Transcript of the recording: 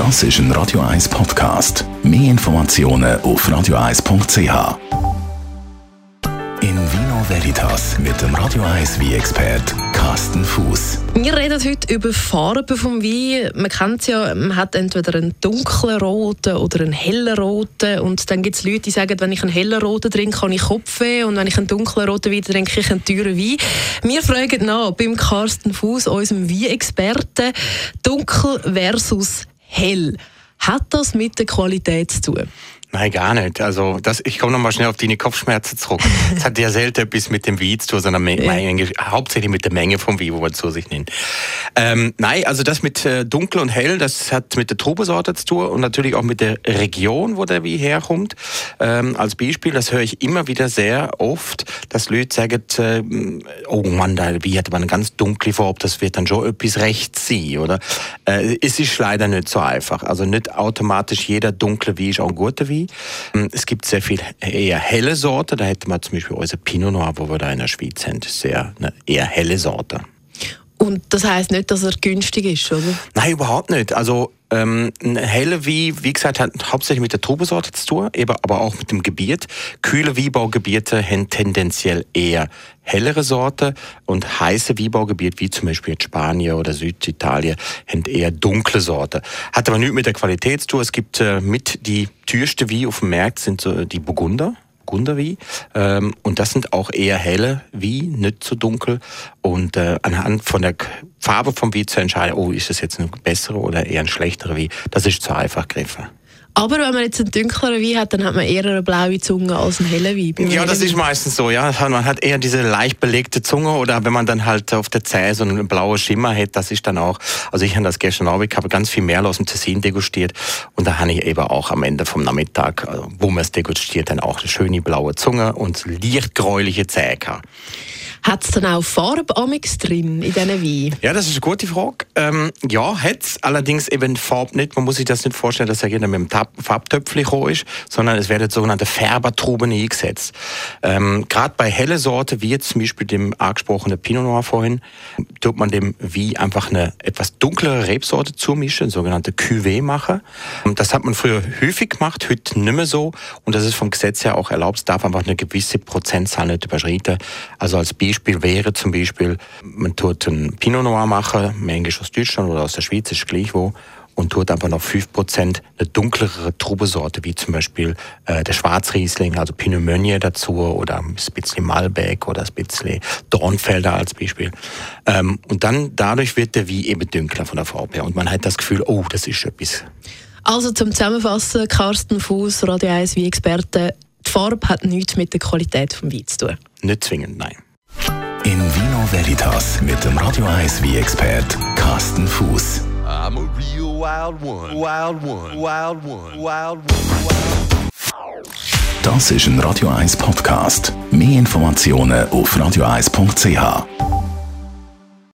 Das ist ein Radio 1 Podcast. Mehr Informationen auf radio1.ch. In Vino Veritas mit dem Radio 1 Wein-Expert Carsten Fuß. Wir reden heute über Farben vom Wein. Man kennt es ja, man hat entweder einen dunklen roten oder einen hellen roten. Und dann gibt es Leute, die sagen, wenn ich einen hellen roten trinke, kann ich Kopfweh. Und wenn ich einen dunklen roten Wein trinke, ich einen teuren Wein. Wir fragen nach beim Carsten Fuß, unserem Wein-Experten, dunkel versus hell. Hat das mit der Qualität zu tun? Nein, gar nicht. Also ich komme nochmal schnell auf deine Kopfschmerzen zurück. Das hat ja selten etwas mit dem Wein zu tun, sondern hauptsächlich mit der Menge vom Wein, wo man zu sich nimmt. Nein, also das mit dunkel und hell, das hat mit der Trubesorte zu tun und natürlich auch mit der Region, wo der Wein herkommt. Als Beispiel, das höre ich immer wieder sehr oft, dass Leute sagen, oh Mann, der Wein hat aber eine ganz dunkle Farbe, das wird dann schon etwas recht sein, oder? Ist leider nicht so einfach. Also nicht automatisch jeder dunkle Wein ist auch ein guter Wein. Es gibt sehr viel eher helle Sorte. Da hätte man zum Beispiel unser Pinot Noir, wo wir da in der Schweiz haben, sehr eine eher helle Sorte. Und das heisst nicht, dass er günstig ist, oder? Nein, überhaupt nicht. Also ein heller Wein, wie gesagt, hat hauptsächlich mit der Trubesorte zu tun, aber auch mit dem Gebiet. Kühle Weinbaugebiete haben tendenziell eher hellere Sorte und heiße Weinbaugebiete, wie zum Beispiel in Spanien oder Süditalien, haben eher dunkle Sorte. Hat aber nichts mit der Qualität zu tun. Es gibt mit die teuersten Weine auf dem Markt sind so die Burgunderwein. Und das sind auch eher helle Weine, nicht so dunkel. Und anhand von der Farbe vom Wein zu entscheiden, oh, ist das jetzt ein besserer oder eher ein schlechterer Wein, das ist zu einfach gegriffen. Aber wenn man jetzt einen dunkleren Wein hat, dann hat man eher eine blaue Zunge als einen hellen Wein. Ja, das ist meistens so. Ja, man hat eher diese leicht belegte Zunge oder wenn man dann halt auf der Zähne so einen blauen Schimmer hat, das ist dann auch, also ich habe das gestern Abend, habe ganz viel Merl aus dem Tessin degustiert und da habe ich eben auch am Ende vom Nachmittag, wo man es degustiert, dann auch eine schöne blaue Zunge und leicht gräuliche Zähne. Hat es dann auch Farbe amix drin in diesen Wein? Ja, das ist eine gute Frage. Ja, hat es allerdings eben Farbe nicht. Man muss sich das nicht vorstellen, dass jeder mit dem Farbtöpfchen gekommen ist, sondern es werden sogenannte Färbertruben eingesetzt. Gerade bei hellen Sorten, wie jetzt zum Beispiel dem angesprochenen Pinot Noir vorhin, tut man dem Wein einfach eine etwas dunklere Rebsorte zumischen, sogenannte Cuvée machen. Das hat man früher häufig gemacht, heute nicht mehr so. Und das ist vom Gesetz her auch erlaubt. Es darf einfach eine gewisse Prozentzahl nicht überschreiten. Also als Beispiel wäre zum Beispiel, man tut einen Pinot Noir machen, manchmal aus Deutschland oder aus der Schweiz, ist gleich wo, und tut einfach noch 5% eine dunklere Trubesorte, wie zum Beispiel der Schwarzriesling, also Pinot Meunier dazu oder ein bisschen Malbec oder ein bisschen Dornfelder als Beispiel. Und dann dadurch wird der Wein eben dunkler von der Farbe her und man hat das Gefühl, oh, das ist etwas. Also zum Zusammenfassen, Carsten Fuß, Radio 1 Wein-Experte, die Farbe hat nichts mit der Qualität des Weins zu tun? Nicht zwingend, nein. In Vino Veritas mit dem Radio 1 Wein-Expert Carsten Fuß. I'm a real wild one. Wild one. Wild one. Wild one. Das ist ein Radio 1 Podcast. Mehr Informationen auf radio1.ch.